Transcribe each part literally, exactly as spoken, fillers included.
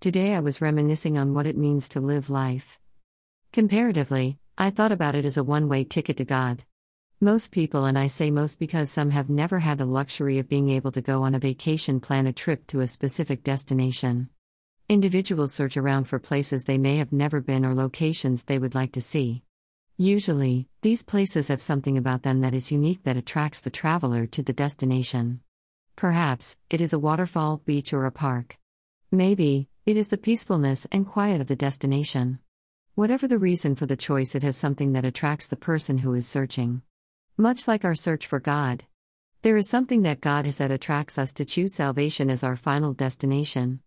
Today I was reminiscing on what it means to live life. Comparatively, I thought about it as a one-way ticket to God. Most people, and I say most because some have never had the luxury of being able to go on a vacation, plan a trip to a specific destination. Individuals search around for places they may have never been or locations they would like to see. Usually, these places have something about them that is unique that attracts the traveler to the destination. Perhaps it is a waterfall, beach, or a park. Maybe it is the peacefulness and quiet of the destination. Whatever the reason for the choice, it has something that attracts the person who is searching. Much like our search for God, there is something that God has that attracts us to choose salvation as our final destination.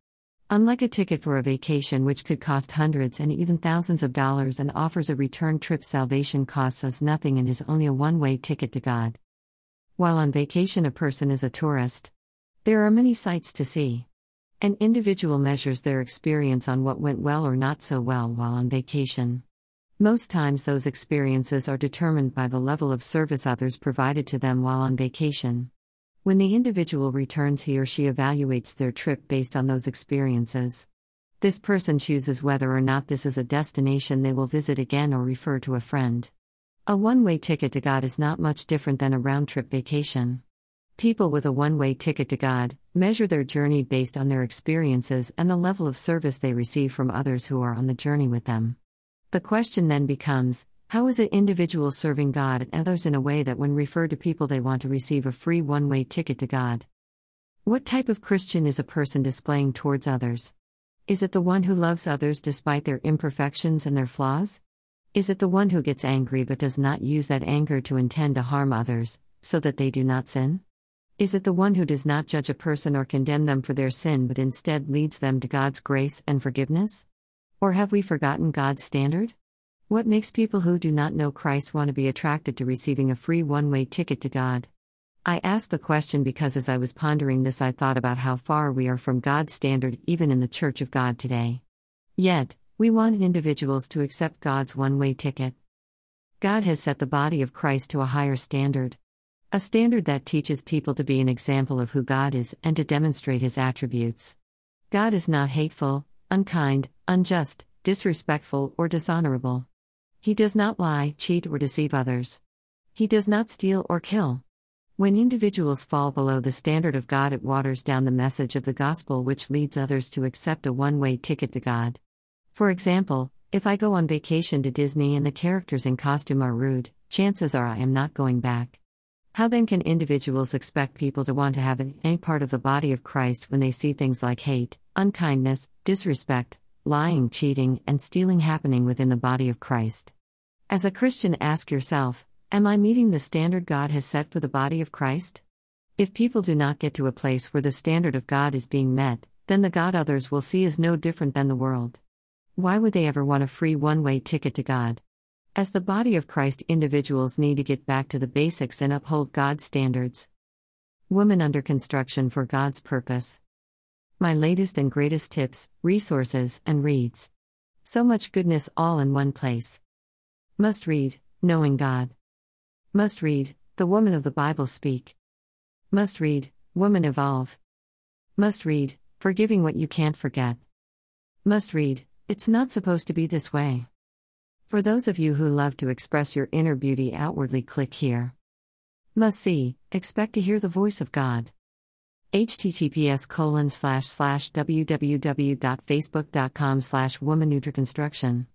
Unlike a ticket for a vacation, which could cost hundreds and even thousands of dollars and offers a return trip, salvation costs us nothing and is only a one-way ticket to God. While on vacation, a person is a tourist. There are many sights to see. An individual measures their experience on what went well or not so well while on vacation. Most times those experiences are determined by the level of service others provided to them while on vacation. When the individual returns, he or she evaluates their trip based on those experiences. This person chooses whether or not this is a destination they will visit again or refer to a friend. A one-way ticket to God is not much different than a round-trip vacation. People with a one-way ticket to God measure their journey based on their experiences and the level of service they receive from others who are on the journey with them. The question then becomes, how is an individual serving God and others in a way that when referred to people they want to receive a free one-way ticket to God? What type of Christian is a person displaying towards others? Is it the one who loves others despite their imperfections and their flaws? Is it the one who gets angry but does not use that anger to intend to harm others, so that they do not sin? Is it the one who does not judge a person or condemn them for their sin but instead leads them to God's grace and forgiveness? Or have we forgotten God's standard? What makes people who do not know Christ want to be attracted to receiving a free one-way ticket to God? I ask the question because as I was pondering this, I thought about how far we are from God's standard even in the Church of God today. Yet, we want individuals to accept God's one-way ticket. God has set the body of Christ to a higher standard. A standard that teaches people to be an example of who God is and to demonstrate His attributes. God is not hateful, unkind, unjust, disrespectful, or dishonorable. He does not lie, cheat, or deceive others. He does not steal or kill. When individuals fall below the standard of God, it waters down the message of the gospel, which leads others to accept a one-way ticket to God. For example, if I go on vacation to Disney and the characters in costume are rude, chances are I am not going back. How then can individuals expect people to want to have any part of the body of Christ when they see things like hate, unkindness, disrespect, lying, cheating, and stealing happening within the body of Christ? As a Christian, ask yourself, am I meeting the standard God has set for the body of Christ? If people do not get to a place where the standard of God is being met, then the God others will see is no different than the world. Why would they ever want a free one-way ticket to God? As the body of Christ, individuals need to get back to the basics and uphold God's standards. Women under construction for God's purpose. My latest and greatest tips, resources, and reads. So much goodness all in one place. Must read, Knowing God. Must read, The Women of the Bible Speak. Must read, Women Evolve. Must read, Forgiving What You Can't Forget. Must read, It's Not Supposed to Be This Way. For those of you who love to express your inner beauty outwardly, click here. Must see, Expect to Hear the Voice of God. https colon slash slash www.facebook.com slash woman under construction